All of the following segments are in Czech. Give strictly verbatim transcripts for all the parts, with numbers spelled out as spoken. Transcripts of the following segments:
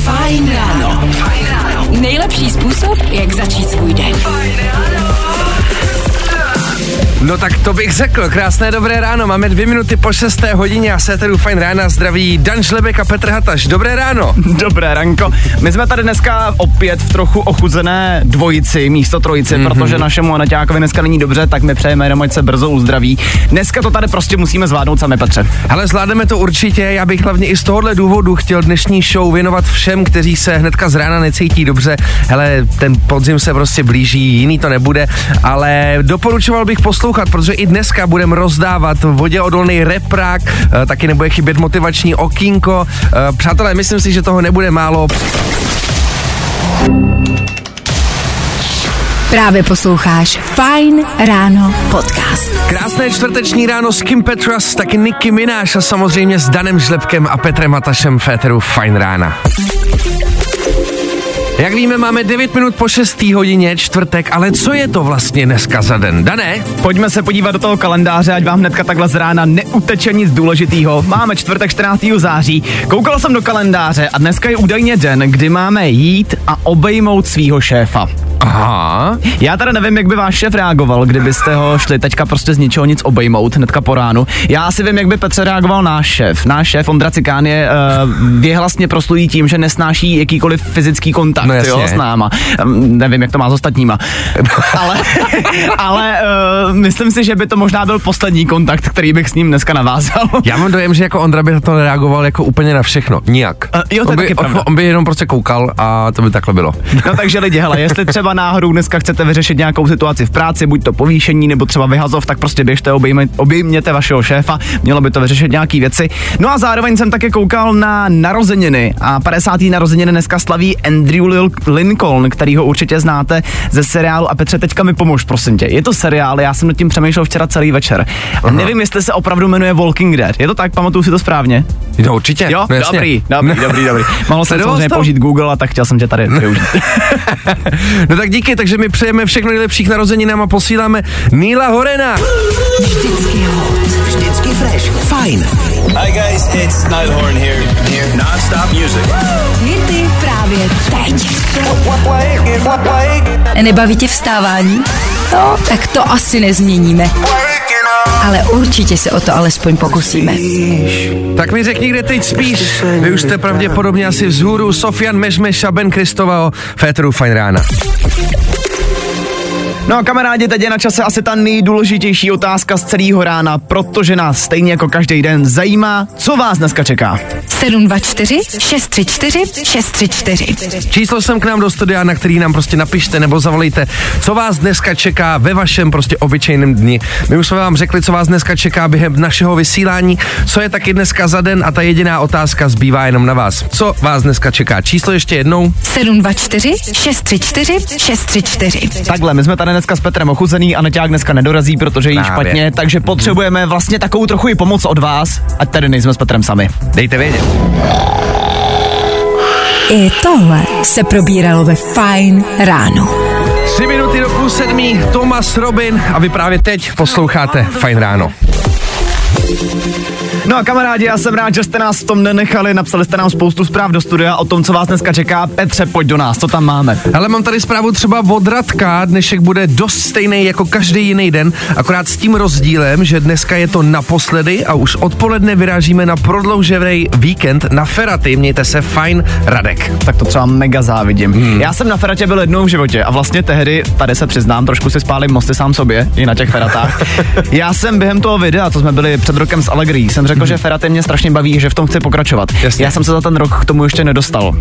Fajn ráno. Fajn ráno. Nejlepší způsob, jak začít svůj den. Fajn ráno. No tak to bych řekl, krásné dobré ráno, máme dvě minuty po šesté hodině a se tady fajn rána zdraví Dan Žlebek a Petr Hataš, dobré ráno. Dobré ranko, my jsme tady dneska opět v trochu ochuzené dvojici místo trojici, mm-hmm. protože našemu Aneťákovi dneska není dobře, tak my přejeme jenom, ať se brzo uzdraví. Dneska to tady prostě musíme zvládnout sami, Petře. Hele, zvládneme to určitě, já bych hlavně i z tohohle důvodu chtěl dnešní show věnovat všem, kteří se hnedka z rána necítí dobře. Hele, ten podzim se prostě blíží, jiný to nebude, ale doporučoval bych poslouchat, protože i dneska budeme rozdávat voděodolný reprák, taky nebude chybět motivační okýnko. Přátelé, myslím si, že toho nebude málo. Právě posloucháš Fajn ráno podcast. Krásné čtvrteční ráno s Kim Petras, taky Nikki Mináš a samozřejmě s Danem Žlebkem a Petrem Hatašem Féteru Fajn rána. Jak víme, máme devět minut po šesté hodině, čtvrtek, ale co je to vlastně dneska za den, Dané? Pojďme se podívat do toho kalendáře, ať vám hnedka takhle z rána neuteče nic důležitýho. Máme čtvrtek čtrnáctého září, koukal jsem do kalendáře a dneska je údajně den, kdy máme jít a obejmout svýho šéfa. Aha. Já teda nevím, jak by váš šéf reagoval, kdybyste ho šli teďka prostě z ničeho nic obejmout hnedka po ránu. Já si vím, jak by Petře reagoval náš šéf. Náš šéf Ondra Cikán je uh, věhlasně proslulý tím, že nesnáší jakýkoliv fyzický kontakt, no jo, s náma. Um, nevím, jak to má s ostatníma. ale ale uh, myslím si, že by to možná byl poslední kontakt, který bych s ním dneska navázal. Já mám dojem, že jako Ondra by to reagoval jako úplně na všechno. Nijak. Uh, jo, to on, by, on, on by jenom prostě koukal a to by takhle bylo. No takže lidi, hele, jestli třeba náhodou dneska chcete vyřešit nějakou situaci v práci, buď to povýšení nebo třeba vyhazov, tak prostě běžte, obejme, obejměte vašeho šéfa, mělo by to vyřešit nějaký věci. No a zároveň jsem také koukal na narozeniny a padesátý narozeniny dneska slaví Andrew Lincoln, který ho určitě znáte ze seriálu. A Petře, teďka mi pomož, prosím tě. Je to seriál, já jsem nad tím přemýšlel včera celý večer. Aha. Nevím, jestli se opravdu jmenuje Walking Dead. Je to tak, pamatuju si to správně? No určitě. Jo, no, dobrý, dobrý, dobrý, dobrý. Malo jsem samozřejmě použít Google a tak chtěl jsem tě tady využít. No tak díky, takže my přejeme všechno nejlepších narozeninám a posíláme Níla Horena. Vždycky hot, vždycky fresh, fajn. Hi guys, it's Níl Horan here, here, non-stop music. Hity právě teď. Nebaví tě vstávání? No, tak to asi nezměníme. Ale určitě se o to alespoň pokusíme. Tak mi řekni, kde teď spíš. Vy už jste pravděpodobně asi vzhůru. Sofian Mešmeš a Ben Kristova o Féteru Fajn rána. No a kamarádi, teď je na čase asi ta nejdůležitější otázka z celého rána, protože nás stejně jako každý den zajímá, co vás dneska čeká. sedm dva čtyři šest tři čtyři šest tři čtyři. Číslo jsem k nám do studia, na který nám prostě napište nebo zavolejte, co vás dneska čeká ve vašem prostě obyčejném dni. My už jsme vám řekli, co vás dneska čeká během našeho vysílání, co je taky dneska za den a ta jediná otázka zbývá jenom na vás. Co vás dneska čeká? Číslo ještě jednou. sedm dva čtyři šest tři čtyři šest tři čtyři. Takhle, my jsme tady dneska s Petrem ochuzený a Aneťák dneska nedorazí, protože jí špatně, takže potřebujeme vlastně takovou trochu i pomoc od vás, ať tady nejsme s Petrem sami. Dejte vědět. I tohle se probíralo ve Fajn ráno. Tři minuty do půl sedmí, Thomas Robin a vy právě teď posloucháte Fajn ráno. No a kamarádi, já jsem rád, že jste nás v tom nenechali, napsali jste nám spoustu zpráv do studia o tom, co vás dneska čeká. Petře, pojď do nás, co tam máme? Hele, mám tady zprávu třeba od Radka, dnešek bude dost stejný jako každý jiný den, akorát s tím rozdílem, že dneska je to naposledy a už odpoledne vyrážíme na prodloužený víkend na Feraty, mějte se fajn, Radek. Tak to třeba mega závidím. Hmm. Já jsem na Feratě byl jednou v životě a vlastně tehdy, tady se přiznám, trošku si spálím mosty sám sobě, i na těch Feratách. Já jsem během toho videa, co jsme byli před rokem s Allegri, jsem řekl, mm. že Feraty mě strašně baví, že v tom chci pokračovat. Jasně. Já jsem se za ten rok k tomu ještě nedostal.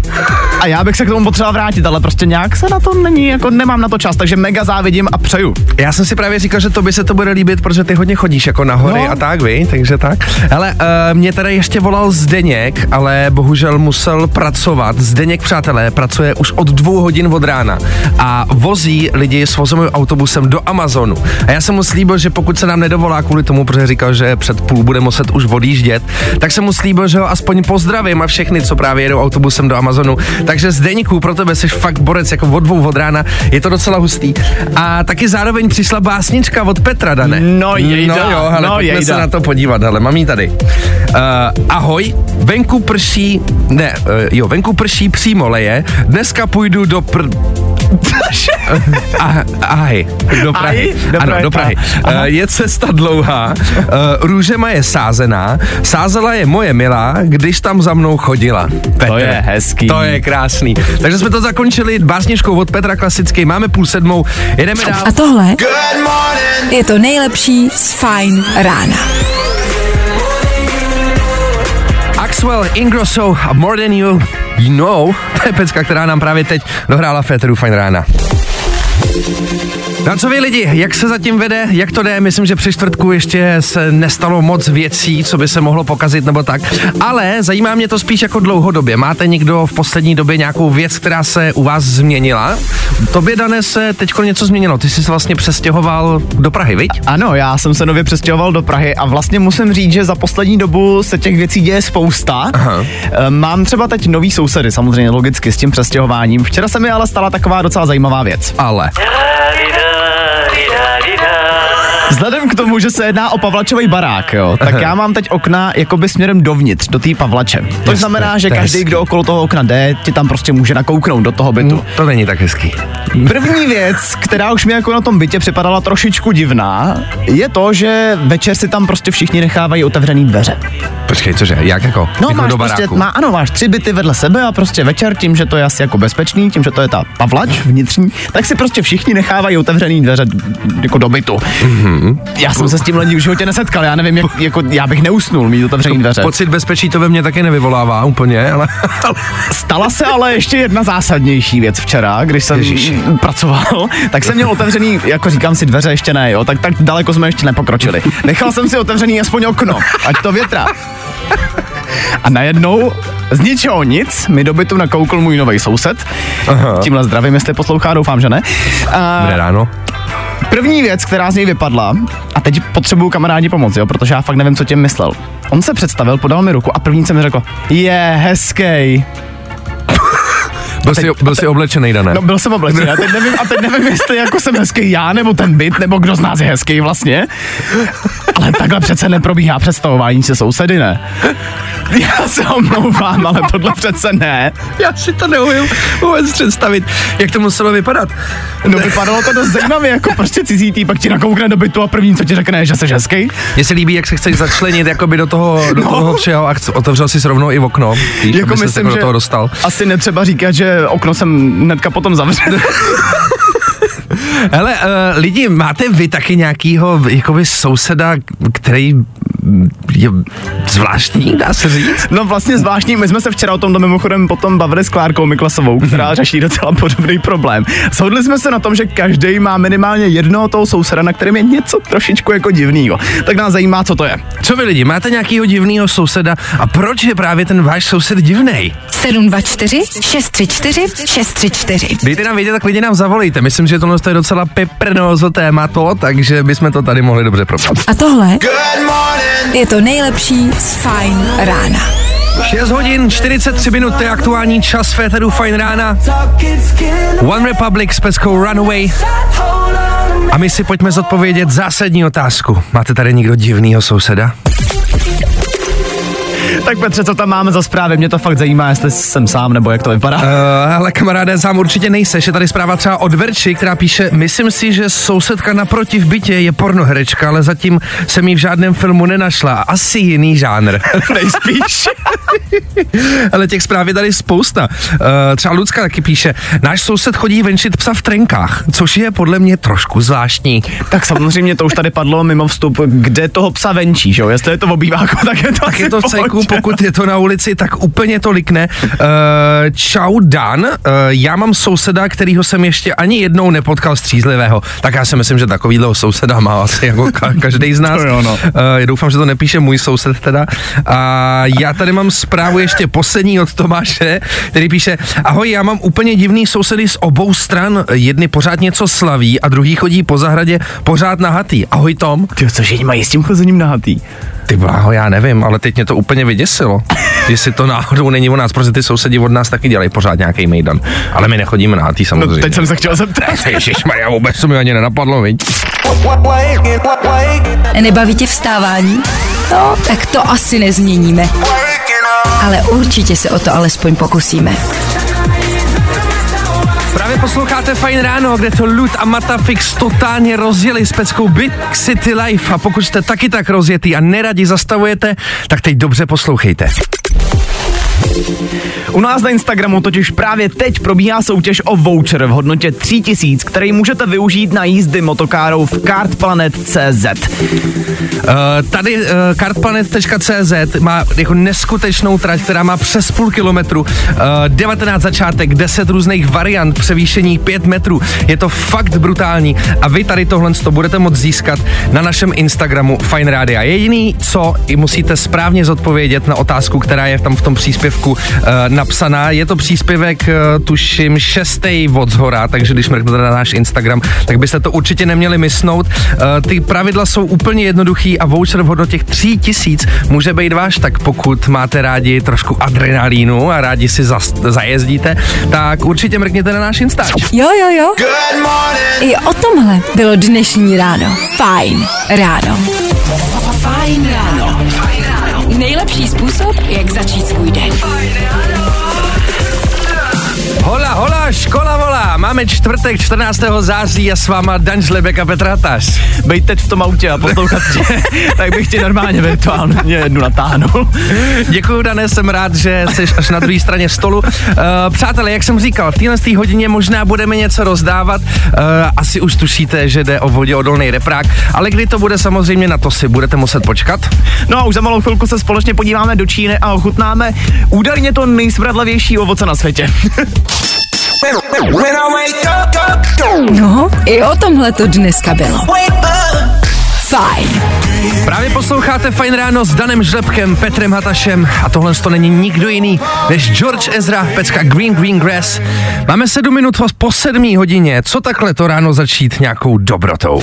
A já bych se k tomu potřeboval vrátit, ale prostě nějak se na to není, jako nemám na to čas, takže mega závidím a přeju. Já jsem si právě říkal, že tobě se to bude líbit, protože ty hodně chodíš jako na hory, no. A tak, víš, takže tak. Hele, uh, mě teda ještě volal Zdeněk, ale bohužel musel pracovat. Zdeněk, přátelé, pracuje už od dvou hodin od rána a vozí lidi s vozovým autobusem do Amazonu. A já jsem mu slíbil, že pokud se nám nedovolá kvůli tomu, protože říkal, že před půl bude muset už odjíždět, tak jsem mu slíbil, že ho aspoň pozdravím a všechny, co právě jedou autobusem do Amazonu. Takže Zdeňku, pro tebe jsi fakt borec jako od dvou od rána, je to docela hustý. A taky zároveň přišla básnička od Petra, Dane. No jejda, no, jo, hele, no pojďme jejda. se na to podívat, hele, mám ji tady. Uh, ahoj, venku prší, ne, uh, jo, venku prší, přímo leje, dneska půjdu do pr... Ahaj, do Prahy. Aj, do ano, do Prahy. Uh, je cesta dlouhá, uh, růžema je sázená, sázela je moje milá, když tam za mnou chodila. Petr. To je hezký. To je krásný. Takže jsme to zakončili básničkou od Petra klasicky, máme půl sedmou, jedeme dál. A tohle je to nejlepší z Fajn rána. Axwell Ingrosso a More Than You Know, to je pecka, která nám právě teď dohrála v éteru Fajn rána. No co vy lidi, jak se zatím vede, jak to jde, myslím, že při čtvrtku ještě se nestalo moc věcí, co by se mohlo pokazit nebo tak, ale zajímá mě to spíš jako dlouhodobě. Máte někdo v poslední době nějakou věc, která se u vás změnila? Tobě, Dane, se teďko něco změnilo, ty jsi se vlastně přestěhoval do Prahy, viď? Ano, já jsem se nově přestěhoval do Prahy a vlastně musím říct, že za poslední dobu se těch věcí děje spousta. Aha. Mám třeba teď nový sousedy, samozřejmě logicky s tím přestěhováním. Včera se mi ale stala taková docela zajímavá věc. Ale... Vzhledem k tomu, že se jedná o Pavlačovej barák, jo, tak já mám teď okna jakoby směrem dovnitř, do té Pavlače. To jasne, znamená, že každý, hezký. Kdo okolo toho okna jde, ti tam prostě může nakouknout do toho bytu. Mm, to není tak hezký. První věc, která už mi jako na tom bytě připadala trošičku divná, je to, že večer si tam prostě všichni nechávají otevřený dveře. Počkej, cože, jak jako? No máš do prostě, má, ano, máš tři byty vedle sebe a prostě večer tím, že to je asi jako bezpečný, tím, že to je ta Pavlač vnitřní, tak si prostě všichni nechávají otevřený dveře jako do bytu. Mm-hmm. Já jsem se s tím lidí už životě nesetkal, já nevím, jak, jako já bych neusnul mít otevřený dveře. Pocit bezpečí to ve mně taky nevyvolává úplně, ale... Stala se ale ještě jedna zásadnější věc včera, když jsem Ježiš. pracoval, tak jsem měl otevřený, jako říkám si, dveře ještě ne, jo, tak, tak daleko jsme ještě nepokročili. Nechal jsem si otevřený aspoň okno, ať to větrá. A najednou z ničeho nic mi do bytu nakoukl můj novej soused. Aha. Tímhle zdravím, jestli poslouchá, doufám, že ne. A... Dobré ráno. První věc, která z něj vypadla, a teď potřebuju kamarádi pomoci, jo, protože já fakt nevím, co tím myslel. On se představil, podal mi ruku a první, co mi řekl, je hezkej. Byl, teď, jsi, byl te, jsi oblečený, Dané. No, byl jsem oblečený, a teď nevím, a teď nevím, jestli jako jsem hezký já, nebo ten byt, nebo kdo z nás je hezký vlastně. Ale takhle přece neprobíhá představování se sousedy, ne? Já se omlouvám, ale tohle přece ne. Já si to neumím vůbec představit. Jak to muselo vypadat? No vypadalo to dost zajímavě, jako prostě cizí týpek ti nakoukne do bytu a první, co ti řekne, že jsi hezký. Mně se líbí, jak se chceš začlenit jakoby do toho, do no. toho všeho a otevřel jsi rovnou i okno, víš, jako aby myslím, se jako do toho dostal. Asi netřeba říkat, že okno jsem hnedka potom zavřel. Hele, uh, lidi, máte vy taky nějakýho jakoby souseda, který je zvláštní, dá se říct? No vlastně zvláštní, my jsme se včera o tomto mimochodem potom bavili s Klárkou Miklasovou, která řeší docela podobný problém. Shodli jsme se na tom, že každý má minimálně jednoho toho souseda, na kterém je něco trošičku jako divnýho. Tak nás zajímá, co to je. Co vy lidi, máte nějakýho divnýho souseda a proč je právě ten váš soused divnej? sedm dva čtyři šest tři čtyři šest tři čtyři. Dejte nám vědět, tak lidi nám zavolejte. Myslím, že tohle je docela peprnozo témato, takže bychom to tady mohli dobře probrat. A tohle je to nejlepší z Fajn rána. šest hodin čtyřicet tři minut, to je aktuální čas v éteru Fajn rána. One Republic s peckou Runaway. A my si pojďme zodpovědět zásadní otázku. Máte tady někdo divnýho souseda? Tak Petře, co tam máme za zprávy? Mě to fakt zajímá, jestli jsem sám, nebo jak to vypadá. Ale uh, kamaráde, sám určitě nejseš. Je tady zpráva třeba od Verči, která píše, myslím si, že sousedka naproti v bytě je pornoherečka, ale zatím jsem ji v žádném filmu nenašla. Asi jiný žánr. Nejspíš. Ale těch zpráv je tady spousta. Uh, třeba Lucka taky píše, náš soused chodí venčit psa v trenkách, což je podle mě trošku zvláštní. Tak samozřejmě to už tady padlo mimo vstup, kde toho psa venčí, že jo? Jestli je to v obýváku, tak je to, tak je to v cejku. Pokud je to na ulici, tak úplně tolik ne. Uh, čau Dan, uh, já mám souseda, kterýho jsem ještě ani jednou nepotkal střízlivého. Tak já si myslím, že takovýhle souseda má asi jako ka- každý z nás. Jo, no. uh, doufám, že to nepíše můj soused teda. A uh, já tady mám zprávu ještě poslední od Tomáše, který píše, ahoj, já mám úplně divný sousedy z obou stran. Jedny pořád něco slaví a druhý chodí po zahradě pořád nahatý. Ahoj Tom. Ty, cože mají s tím chozením nahatý? Ty bláho, já nevím, ale teď mě to úplně vyděsilo. Jestli to náhodou není o nás, protože ty sousedi od nás taky dělají pořád nějaký mejdan. Ale my nechodíme na tý samozřejmě. No, teď jsem se chtěl zeptat. Ježišmarja, vůbec to mi ani nenapadlo, viď? Nebaví tě vstávání? No, tak to asi nezměníme. Ale určitě se o to alespoň pokusíme. Právě posloucháte Fajn ráno, kde to Lood a Mattafix totálně rozjeli s peckou Big City Life. A pokud jste taky tak rozjetý a neradi zastavujete, tak teď dobře poslouchejte. U nás na Instagramu totiž právě teď probíhá soutěž o voucher v hodnotě tři tisíce, který můžete využít na jízdy motokárou v kartplanet tečka cé zet. Uh, tady uh, kartplanet tečka cé zet má jako neskutečnou trať, která má přes půl kilometru, uh, devatenáct začátek, deset různých variant, převýšení pět metrů. Je to fakt brutální a vy tady tohle to budete moct získat na našem Instagramu Fajn rádia. Jediný, co i musíte správně zodpovědět na otázku, která je tam v tom příspěvku napsaná. Je to příspěvek, tuším, šestý od zhora, takže když mrknete na náš Instagram, tak byste to určitě neměli mysnout. Ty pravidla jsou úplně jednoduchý a voucher v hodnotě tří tisíc může být váš, tak pokud máte rádi trošku adrenalínu a rádi si zas- zajezdíte, tak určitě mrkněte na náš Instač. Jo, jo, jo. I o tomhle bylo dnešní ráno. Fajn ráno. Fajn ráno. Nejlepší způsob, jak začít svůj den. Hola, hola, škola volá. Máme čtvrtek čtrnáctého září a s váma Dan Žlebek a Petr Hataš. Bejt teď v tom autě a poslouchat tě, tak bych ti normálně virtuálně jednu natáhnul. Děkuju, Dané, jsem rád, že jsi až na druhé straně stolu. Uh, přátelé, jak jsem říkal, v téhle hodině možná budeme něco rozdávat. Uh, asi už tušíte, že jde o voděodolný reprák, ale kdy to bude, samozřejmě na to si budete muset počkat. No a už za malou chvilku se společně podíváme do Číny a ochutnáme údajně to nejsmradlavější ovoce na světě. No, i o tomhle to dneska bylo. Fajn. Právě posloucháte Fajn ráno s Danem Žlebkem, Petrem Hatašem a tohle to není nikdo jiný než George Ezra, pecka Green Green Grass. Máme sedm minut po sedmý hodině, co takhle to ráno začít nějakou dobrotou.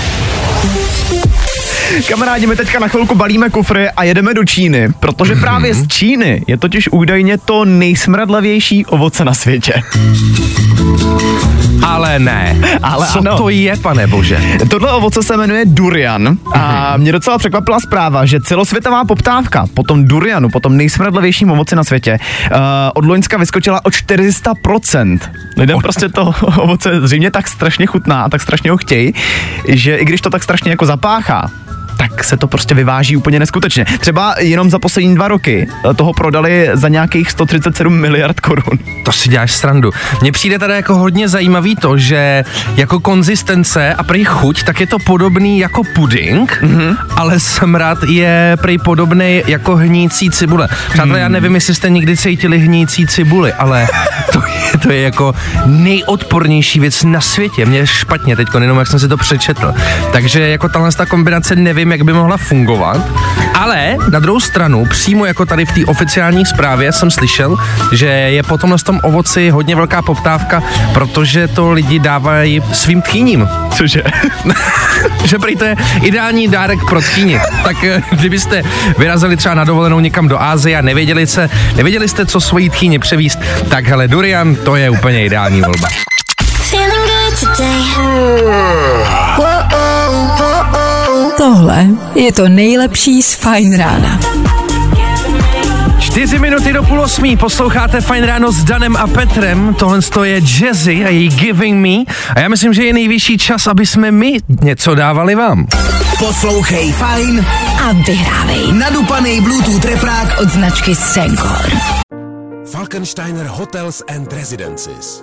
Kamarádi, my teďka na chvilku balíme kufry a jedeme do Číny, protože právě z Číny je totiž údajně to nejsmradlavější ovoce na světě. Ale ne. Ale co ano. To je, pane bože? Tohle ovoce se jmenuje durian a mě docela překvapila zpráva, že celosvětová poptávka po tom durianu, po tom nejsmradlavějším ovoci na světě, uh, od loňska vyskočila o čtyři sta procent. Lidem prostě to ovoce zřejmě tak strašně chutná a tak strašně ho chtějí, že i když to tak strašně jako zapáchá, tak se to prostě vyváží úplně neskutečně. Třeba jenom za poslední dva roky toho prodali za nějakých sto třicet sedm miliard korun. To si děláš srandu. Mně přijde tady jako hodně zajímavý to, že jako konzistence a prej chuť, tak je to podobný jako puding, mm-hmm. ale smrad je prej podobnej jako hnící cibule. Přátelé, mm. já nevím, jestli jste nikdy cítili hnící cibuli, ale to je, to je jako nejodpornější věc na světě. Mně je špatně teďko, jenom jak jsem si to přečetl. Takže jako tahle ta kombinace nevím, jak by mohla fungovat, ale na druhou stranu, přímo jako tady v té oficiální zprávě jsem slyšel, že je po tomhle tom ovoci hodně velká poptávka, protože to lidi dávají svým tchýním. Cože? Že prý to je ideální dárek pro tchýni. Tak kdybyste vyrazili třeba na dovolenou někam do Ázie a nevěděli, se, nevěděli jste, co svojí tchýni převíst, tak hele, durian, to je úplně ideální volba. Tohle je to nejlepší z Fajn rána. Čtyři minuty do půl osmí, posloucháte Fajn ráno s Danem a Petrem, tohle je Jazzy a její Giving Me a já myslím, že je nejvyšší čas, aby jsme my něco dávali vám. Poslouchej Fajn a vyhrávej nadupanej Bluetooth reprák od značky Senkor. Falkensteiner Hotels and Residences.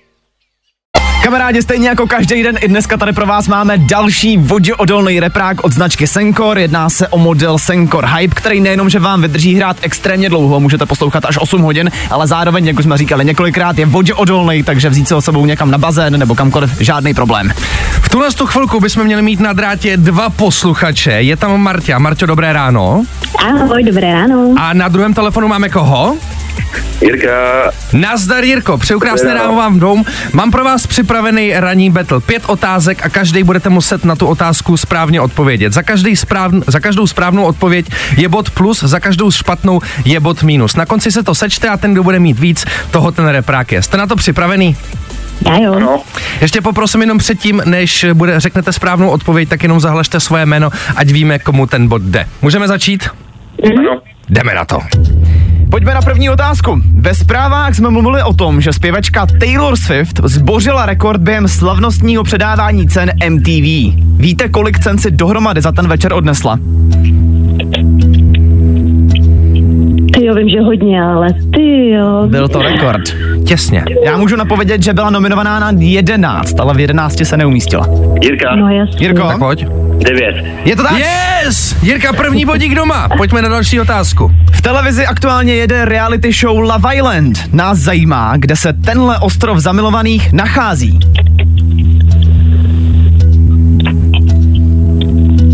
kamarádi, stejně jako každý den, i dneska tady pro vás máme další voděodolný reprák od značky Senkor. Jedná se o model Senkor Hype, který nejenom, že vám vydrží hrát extrémně dlouho, můžete poslouchat až osm hodin, ale zároveň, jak už jsme říkali několikrát, je voděodolný, takže vzít se ho sebou někam na bazén nebo kamkoliv, žádný problém. V tuhle tu chvilku bychom měli mít na drátě dva posluchače. Je tam Marta. Marto, dobré ráno. Ahoj, dobré ráno. A na druhém telefonu máme koho? Jirka. Nazdar, Jirko, přeju krásné ráno vám dom. Mám pro vás připravený ranní battle. Pět otázek a každý budete muset na tu otázku správně odpovědět. Za, každý správn, za každou správnou odpověď je bod plus, za každou špatnou je bod minus. Na konci se to sečte a ten, kdo bude mít víc, toho ten reprák je. Jste na to připravený? Já jo. Ano. Ještě poprosím jenom předtím, než bude, řeknete správnou odpověď, tak jenom zahlašte svoje jméno, ať víme, komu ten bod jde. Můžeme začít? Ano. Jdeme na to. Pojďme na první otázku. Ve zprávách jsme mluvili o tom, že zpěvačka Taylor Swift zbořila rekord během slavnostního předávání cen M T V. Víte, kolik cen si dohromady za ten večer odnesla? Ty jo, vím, že hodně, ale ty jo. Byl to rekord. Těsně. Já můžu napovědět, že byla nominovaná na jedenáct, ale v jedenácti se neumístila. Jirka. No jasný. Jirko. Tak pojď. devět. Je to tak? Yes! Jirka, první bodík doma. Pojďme na další otázku. V televizi aktuálně jede reality show Love Island. Nás zajímá, kde se tenhle ostrov zamilovaných nachází.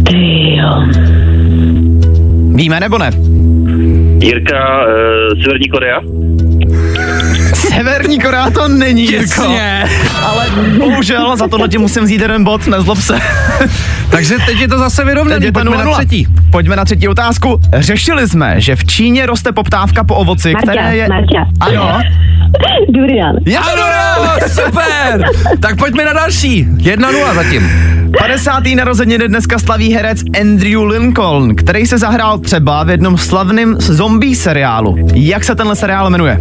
Ty jo. Víme nebo ne? Jirka, uh, Severní Korea? Severní Korea to není, Jirko. Ale bohužel za tohle ti musím vzít jeden bod, nezlob se. Takže teď je to zase vyrovnaný, pojďme na třetí. Pojďme na třetí otázku. Řešili jsme, že v Číně roste poptávka po ovoci, Marta, které je... Marta. Ano. Durian. Ano, super. Tak pojďme na další. jedna nula zatím. padesátý narozeniny dneska slaví herec Andrew Lincoln, který se zahrál třeba v jednom slavném zombie seriálu. Jak se tenhle seriál jmenuje?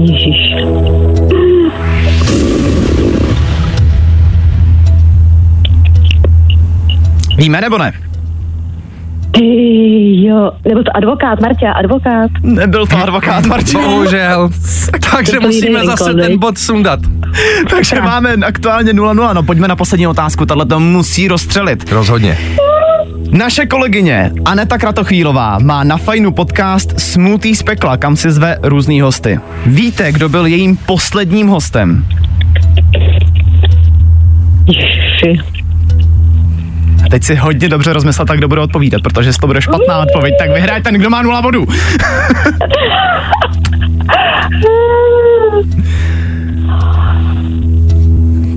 Ježiš. Víme nebo ne? Ty jo, nebyl to advokát, Marta, advokát. Nebyl to advokát, Marta. Bohužel. Takže musíme zase ten bod sundat. Takže tak. Máme aktuálně nula nula, no pojďme na poslední otázku, tahle to musí rozstřelit. Rozhodně. Naše kolegyně Aneta Kratochvílová má na Fajnu podcast Smutý z pekla, kam si zve různý hosty. Víte, kdo byl jejím posledním hostem? Ježi. Teď si hodně dobře rozmyslet, tak kdo bude odpovídat, protože jestli to bude špatná odpověď, tak vyhraje ten, kdo má nula bodů.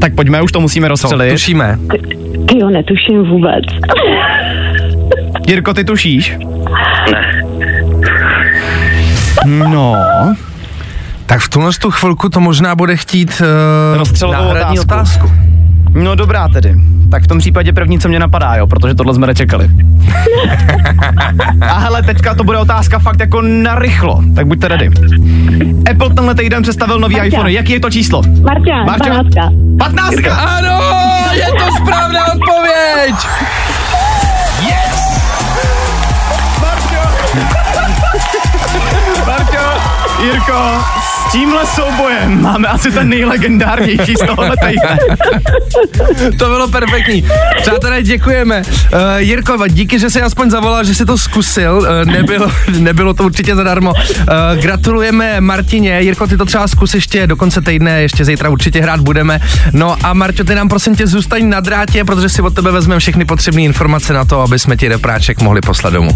Tak pojďme, už to musíme rozstřelit. To tušíme. Ty jo, netuším vůbec. Jirko, ty tušíš? Ne. No. Tak v tuhle tu chvilku to možná bude chtít uh, rozstřelovou otázku. otázku. No dobrá tedy. Tak v tom případě první, co mě napadá, jo, protože tohle jsme nečekali. A hele, teďka to bude otázka fakt jako narychlo. Tak buďte ready. Apple tenhle týden představil nový Marta. iPhone. Jaký je to číslo? Marta, Marta. patnáct. patnáct. Ano, je to správná odpověď. Yes! Marta. Marta. Jirko, s tímhle soubojem máme asi ten nejlegendárnější z tohohle týdne. To bylo perfektní. Přátelé, děkujeme. Uh, Jirko, díky, že jsi aspoň zavolal, že jsi to zkusil. Uh, nebylo, nebylo to určitě zadarmo. Uh, gratulujeme Martině. Jirko, ty to třeba zkus ještě do konce týdne, ještě zítra určitě hrát budeme. No a Marťo, ty nám prosím tě zůstaň na drátě, protože si od tebe vezmeme všechny potřebné informace na to, aby jsme ti repráček mohli poslat domů.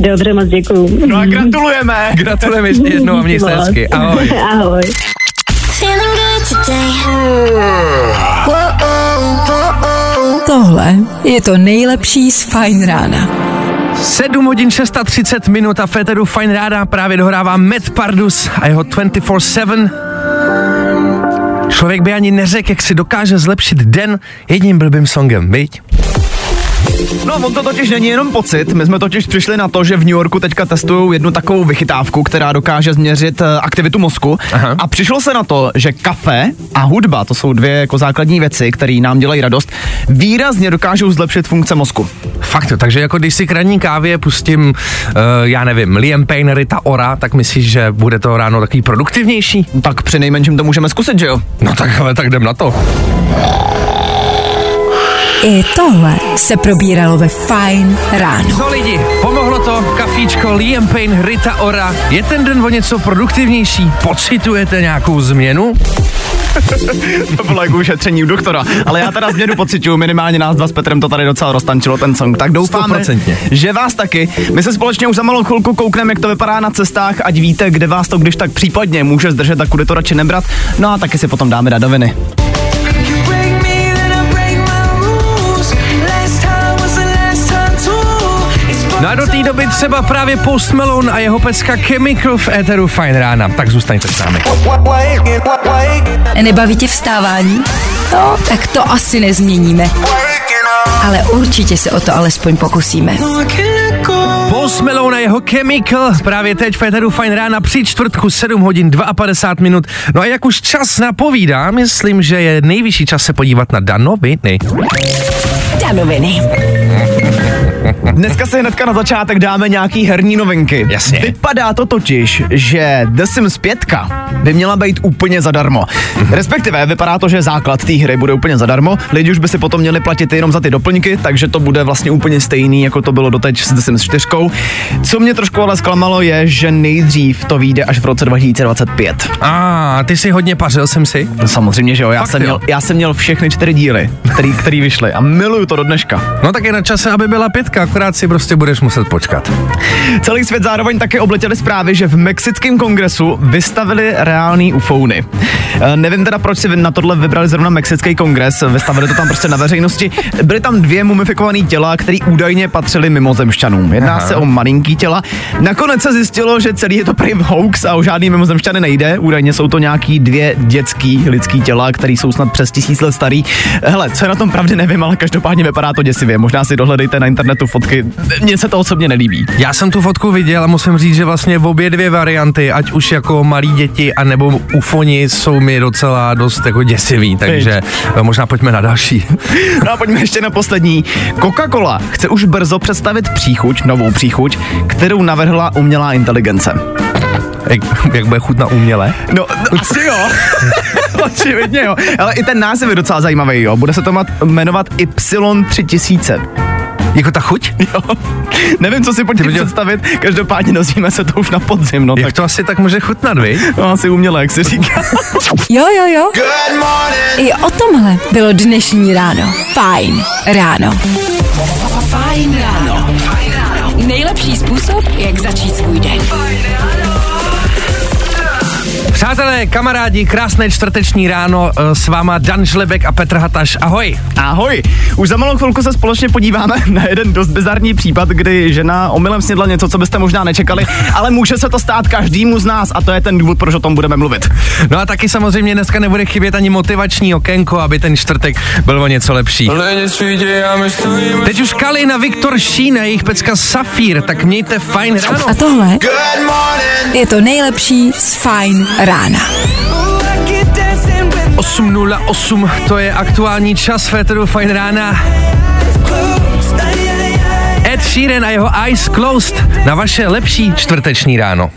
Dobře, moc děkuju. No a gratulujeme. Gratulujeme ještě jednou a měj se hezky. Ahoj. Ahoj. Tohle je to nejlepší z Fajn rána. sedm hodin třicet šest minut a v éteru Fajn rána právě dohrává Matt Pardus a jeho dvacet čtyři sedm. Člověk by ani neřekl, jak si dokáže zlepšit den jedním blbým songem, viď? No, on to totiž není jenom pocit. My jsme totiž přišli na to, že v New Yorku teďka testují jednu takovou vychytávku, která dokáže změřit aktivitu mozku. Aha. A přišlo se na to, že kafe a hudba, to jsou dvě jako základní věci, které nám dělají radost, výrazně dokážou zlepšit funkce mozku. Fakt, takže jako když si k ranní kávě pustím, uh, já nevím, Liam Payne, Rita Ora, tak myslíš, že bude to ráno takový produktivnější? Tak přinejmenším to můžeme zkusit, že jo? No tak, ale tak jdem na to. I tohle se probíralo ve Fajn ráno. Co lidi, pomohlo to, kafíčko, Liam Payne, Rita Ora. Je ten den o něco produktivnější? Pocitujete nějakou změnu? To bylo jako ušetření u doktora, ale já teda změnu pociťuju, minimálně nás dva s Petrem to tady docela roztančilo ten song, tak doufáme, sto procent že vás taky. My se společně už za malou chvilku koukneme, jak to vypadá na cestách, ať víte, kde vás to když tak případně může zdržet a kudy to radši nebrat, no a taky si potom dáme radoviny. No a do té doby třeba právě Post Malone a jeho pecka Chemical v éteru Fajn rána. Tak zůstaňte s námi. Nebaví tě vstávání? No, tak to asi nezměníme. Ale určitě se o to alespoň pokusíme. Post Malone a jeho Chemical právě teď v éteru Fajn rána při čtvrtku sedm hodin dvacet dva minut. No a jak už čas napovídá, myslím, že je nejvyšší čas se podívat na danoviny. Danoviny. Dneska se hnedka na začátek dáme nějaký herní novinky. Jasně. Vypadá to totiž, že The Sims pět by měla být úplně zadarmo. Respektive vypadá to, že základ té hry bude úplně zadarmo. Lidi už by si potom měli platit jenom za ty doplňky, takže to bude vlastně úplně stejný, jako to bylo doteď s The Sims čtyři. Co mě trošku ale zklamalo je, že nejdřív to vyjde až v roce dva tisíce dvacet pět. A ah, ty jsi hodně pařil, jsem si? No, samozřejmě, že jo. Já, Fakt, jsem, jo. Měl, já jsem měl všechny čtyři díly, který, který vyšly a miluju to do dneška. No tak je na čase, aby byla pětka, akorát si prostě budeš muset počkat. Celý svět zároveň také obletěly zprávy, že v mexickém kongresu vystavili reální ufouny. E, nevím teda, proč si na tohle vybrali zrovna mexický kongres, vystavili to tam prostě na veřejnosti. Byly tam dvě mumifikované těla, které údajně patřily mimozemšťanům. Jedná Aha. se o malinký těla. Nakonec se zjistilo, že celý je to prý hoax a o žádný mimozemšťany nejde. Údajně jsou to nějaký dvě dětský lidský těla, které jsou snad přes tisíc let starý. Hele, co je na tom pravdy, nevím, ale každopádně vypadá to děsivě. Možná si dohledejte na internetu fotky. Mně se to osobně nelíbí. Já jsem tu fotku viděl a musím říct, že vlastně v obě dvě varianty, ať už jako malí děti a nebo ufoni, jsou mi docela dost jako děsivý, takže Víč. možná pojďme na další. No a pojďme ještě na poslední. Coca-Cola chce už brzo představit příchuť, novou příchuť, kterou navrhla umělá inteligence. Jak, jak bude chutná uměle? No, no asi jo. Očividně jo. Ale i ten název je docela zajímavý, jo. Bude se to jmenovat Y tři tisíce. Jako ta chuť? Jo. Nevím, co si pod tím představit, každopádně dozvíme se to už na podzim. No, jak tak to asi tak může chutnat, vy? No asi uměle, jak se říká. Jo, jo, jo. Good morning. I o tomhle bylo dnešní ráno. Fajn ráno. Fajn ráno. Fajn ráno. Nejlepší způsob, jak začít svůj den. Fajn ráno. Přátelé, kamarádi, krásné čtvrteční ráno, s váma Dan Žlebek a Petr Hataš, ahoj. Ahoj, už za malou chvilku se společně podíváme na jeden dost bizarní případ, kdy žena omylem snědla něco, co byste možná nečekali, ale může se to stát každému z nás a to je ten důvod, proč o tom budeme mluvit. No a taky samozřejmě dneska nebude chybět ani motivační okénko, aby ten čtvrtek byl o něco lepší. Teď už Kalin a Viktor Šín a jejich pecka Safír, tak mějte fajn ráno. A tohle je to nejlepší z Fajn rána. osm nula osm, to je aktuální čas Féteru Fajn rána. Ed Sheeran a jeho Eyes Closed na vaše lepší čtvrteční ráno.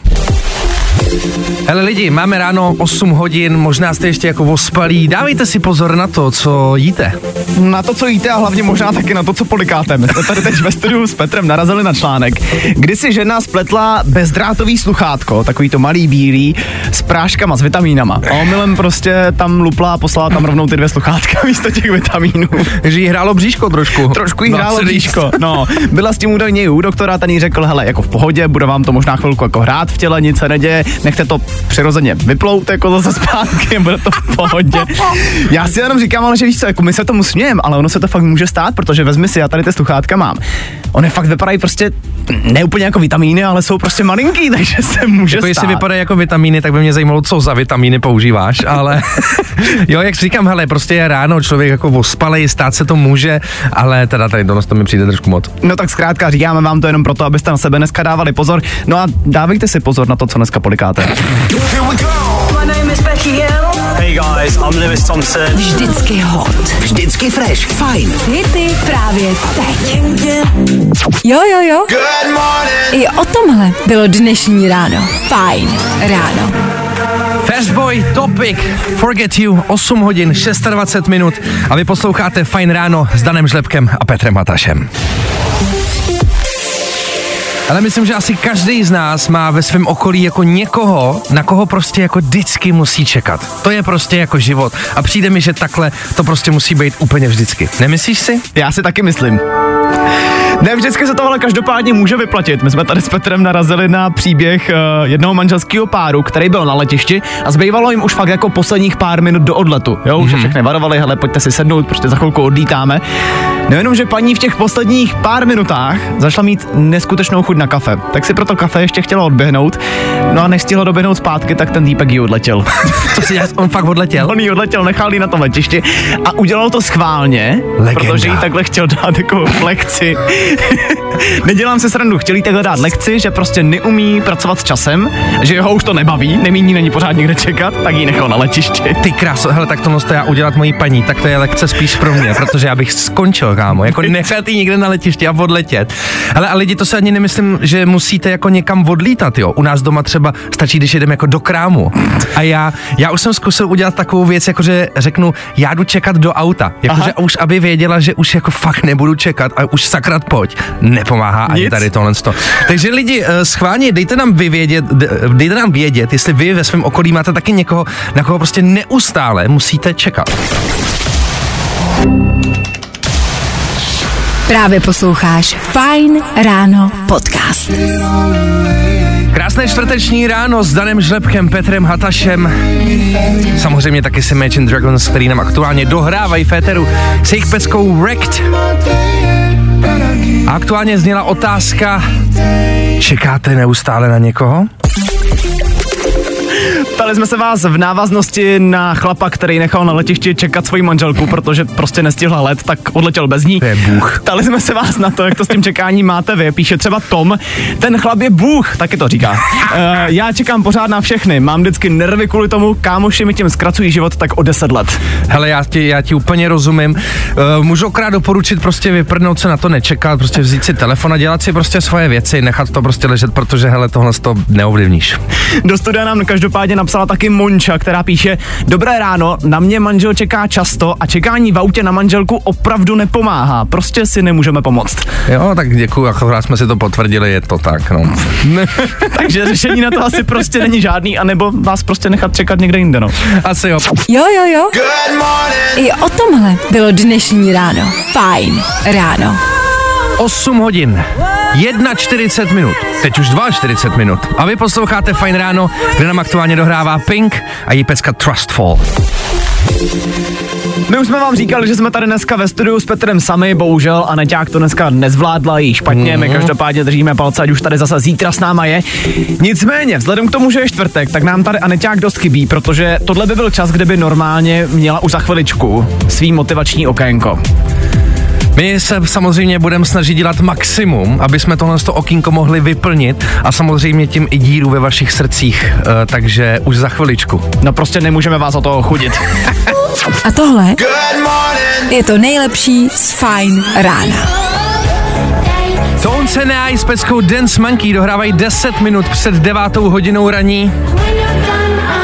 Hele lidi, máme ráno osm hodin, možná jste ještě jako ospalí, dávejte si pozor na to, co jíte. Na to, co jíte a hlavně možná taky na to, co polikáte. My jsme tady teď ve studiu s Petrem narazili na článek, kdy si žena spletla bezdrátový sluchátko, takový to malý bílý, s práškama, s vitamínama. A omylem prostě tam lupla a poslala tam rovnou ty dvě sluchátka místo těch vitamínů. Takže jí hrálo bříško trošku. Trošku jí no, hrálo bříško, no. Byla s tím údajně u doktora, ten jí řekl, hele, jako v pohodě, bude vám to možná chvilku jako hrát v těle, nic se neděje. Nechte to přirozeně vyplout jako zase zpátky, bude to v pohodě. Já si jenom říkám, ale že víš co, jako my se tomu smějeme, ale ono se to fakt může stát, protože vezmi si, já tady ty sluchátka mám. Ony fakt vypadají prostě ne úplně jako vitamíny, ale jsou prostě malinký, takže se může jako stát. Jestli vypadají jako vitamíny, tak by mě zajímalo, co za vitamíny používáš, ale jo, jak říkám, hele, prostě je ráno, člověk jako ospalej, stát se to může, ale teda tady do nás to mi přijde trošku moc. No tak zkrátka říkáme vám to jenom proto, abyste na sebe dneska dávali pozor, no a dávejte si pozor na to, co dneska polikáte. Hey guys, I'm Lewis Thompson. Vždycky hot. Vždycky fresh. Fajn. Hity právě teď. Jo, jo, jo. Good morning. I o tomhle bylo dnešní ráno. Fajn ráno. Fast Boy Topic. Forget You. osm hodin, dvacet šest minut. A vy posloucháte Fajn ráno s Danem Žlebkem a Petrem Hatašem. Ale myslím, že asi každý z nás má ve svém okolí jako někoho, na koho prostě jako vždycky musí čekat. To je prostě jako život. A přijde mi, že takhle to prostě musí být úplně vždycky. Nemyslíš si? Já si taky myslím. Ne, vždycky se tohle každopádně může vyplatit. My jsme tady s Petrem narazili na příběh uh, jednoho manželského páru, který byl na letišti a zbývalo jim už fakt jako posledních pár minut do odletu. Jo, už mm-hmm. všechny varovali, hele, pojďte si sednout, prostě za chvilku odlítáme. Nejenom, že paní v těch posledních pár minutách zašla mít neskutečnou chuť na kafe, tak si proto kafe ještě chtěla odběhnout, no a než stihla doběhnout zpátky, tak ten týpek ji odletěl. Co si dělá, on fakt odletěl? On ji odletěl, nechal ji na tom letišti a udělal to schválně, legenda, protože jí takhle chtěl dát takovou lekci. Nedělám se srandu, chtěl jí takhle dát lekci, že prostě neumí pracovat s časem, že jeho už to nebaví, nemíní na ní pořád někde čekat, tak ji nechal na letišti. Ty kráso, hele, tak to musím já udělat mojí paní, tak to je lekce spíš pro mě, protože já bych skončil, kámo, jako nechat jí někde na letišti a odletět. Hele, a lidi, to se ani nemyslím, že musíte jako někam odlítat, jo. U nás doma třeba stačí, když jedeme jako do krámu. A já, já už jsem zkusil udělat takovou věc, jakože řeknu, já jdu čekat do auta, jakože už aby věděla, že už jako fakt nebudu čekat a už sakra pojď. Nepomáhá ani tady tohle. Takže lidi, schválně dejte nám vyvědět, dejte nám vědět, jestli vy ve svém okolí máte taky někoho, na koho prostě neustále musíte čekat. Právě posloucháš Fajn ráno podcast. Krásné čtvrteční ráno s Danem Žlebkem, Petrem Hatašem. Samozřejmě taky se Match Dragons, který nám aktuálně dohrávají féteru s jejich peckou Wrecked. A aktuálně zněla otázka, čekáte neustále na někoho? Ptali jsme se vás v návaznosti na chlapa, který nechal na letišti čekat svoji manželku, protože prostě nestihla let, tak odletěl bez ní. To je bůh. Ptali jsme se vás na to, jak to s tím čekáním máte vy. Píše třeba Tom, ten chlap je bůh, taky to říká. Uh, já čekám pořád na všechny, mám vždycky nervy kvůli tomu, kámoši mi tím zkracují život tak o deset let. Hele, já ti, já ti úplně rozumím. Uh, můžu okrát doporučit prostě vyprdnout se na to, nečekat, prostě vzít si telefon a dělat si prostě svoje věci, nechat to prostě ležet, protože hele, tohle to neovlivníš. Do studia nám každopádně napsala taky Monča, která píše: dobré ráno, na mě manžel čeká často a čekání v autě na manželku opravdu nepomáhá. Prostě si nemůžeme pomoct. Jo, tak děkuju, akorát jsme si to potvrdili, je to tak, no. Takže řešení na to asi prostě není žádný, anebo vás prostě nechat čekat někde jinde, no. Asi jo. Jo, jo, jo. Good morning. I o tomhle bylo dnešní ráno. Fajn ráno. osm hodin, čtyřicet jedna minut, teď už čtyřicet dva minut. A vy posloucháte Fajn ráno, kde nám aktuálně dohrává Pink a její pecka Trustfall. My už jsme vám říkali, že jsme tady dneska ve studiu s Petrem sami, bohužel a Neťák to dneska nezvládla i špatně, mm-hmm. my každopádně držíme palce, ať už tady zase zítra s náma je. Nicméně, vzhledem k tomu, že je čtvrtek, tak nám tady a Neťák dost chybí, protože tohle by byl čas, kde by normálně měla už za chviličku svý motivační okénko. My se samozřejmě budeme snažit dělat maximum, aby jsme tohle okýnko mohli vyplnit a samozřejmě tím i díru ve vašich srdcích, e, takže už za chviličku. No prostě nemůžeme vás o toho chudit. A tohle je to nejlepší z Fajn rána. Tonce Neaj s peckou Dance Monkey dohrávají deset minut před devátou hodinou raní.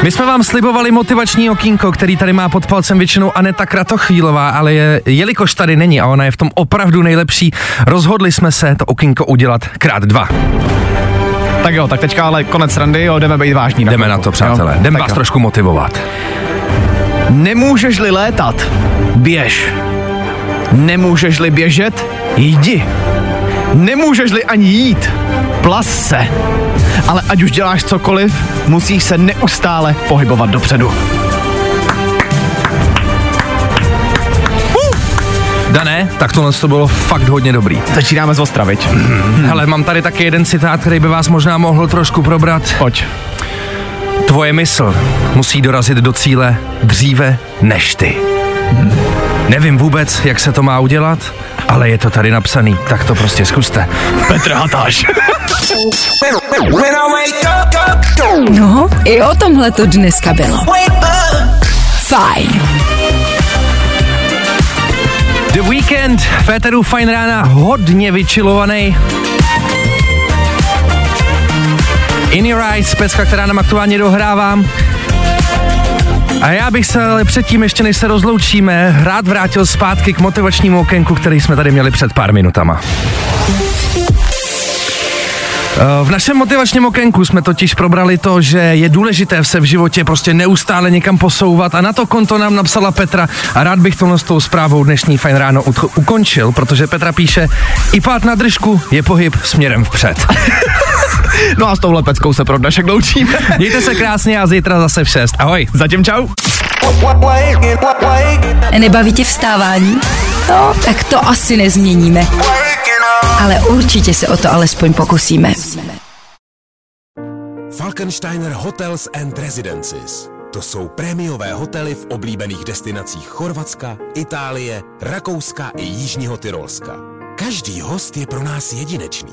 My jsme vám slibovali motivační okýnko, který tady má pod palcem většinou Aneta Kratochvílová, ale je, jelikož tady není a ona je v tom opravdu nejlepší, rozhodli jsme se to okýnko udělat krát dva. Tak jo, tak teďka ale konec randy, jo, jdeme být vážní. Jdeme na, na to, přátelé, jo, jdeme vás jo. trošku motivovat. Nemůžeš-li létat, běž. Nemůžeš-li běžet, jdi. Nemůžeš-li ani jít, plas se. Ale ať už děláš cokoliv, musíš se neustále pohybovat dopředu. Dané, tak tohle to bylo fakt hodně dobrý. Začínáme z Ostra, viď? Mm. Hele, mám tady taky jeden citát, který by vás možná mohl trošku probrat. Pojď. Tvoje mysl musí dorazit do cíle dříve než ty. Mm. Nevím vůbec, jak se to má udělat, ale je to tady napsaný, tak to prostě zkuste. Petr Hataš. No, i o tomhle to dneska bylo. Fajn. The Weekend, Féteru Fajn rána, hodně vyčilovaný. In Your Eyes, pecka, která nám aktuálně dohrávám. A já bych se ale předtím, ještě než se rozloučíme, rád vrátil zpátky k motivačnímu okénku, který jsme tady měli před pár minutama. V našem motivačním okénku jsme totiž probrali to, že je důležité se v životě prostě neustále někam posouvat a na to konto nám napsala Petra a rád bych tohle s tou zprávou dnešní Fajn ráno u- ukončil, protože Petra píše, i pád na držku je pohyb směrem vpřed. No a s touhle peckou se pro dnešek loučíme. Mějte se krásně a zítra zase v šest. Ahoj. Zatím čau. Nebaví tě vstávání? No, tak to asi nezměníme. Ale určitě se o to alespoň pokusíme. Falkensteiner Hotels and Residences. To jsou prémiové hotely v oblíbených destinacích Chorvatska, Itálie, Rakouska i Jižního Tyrolska. Každý host je pro nás jedinečný.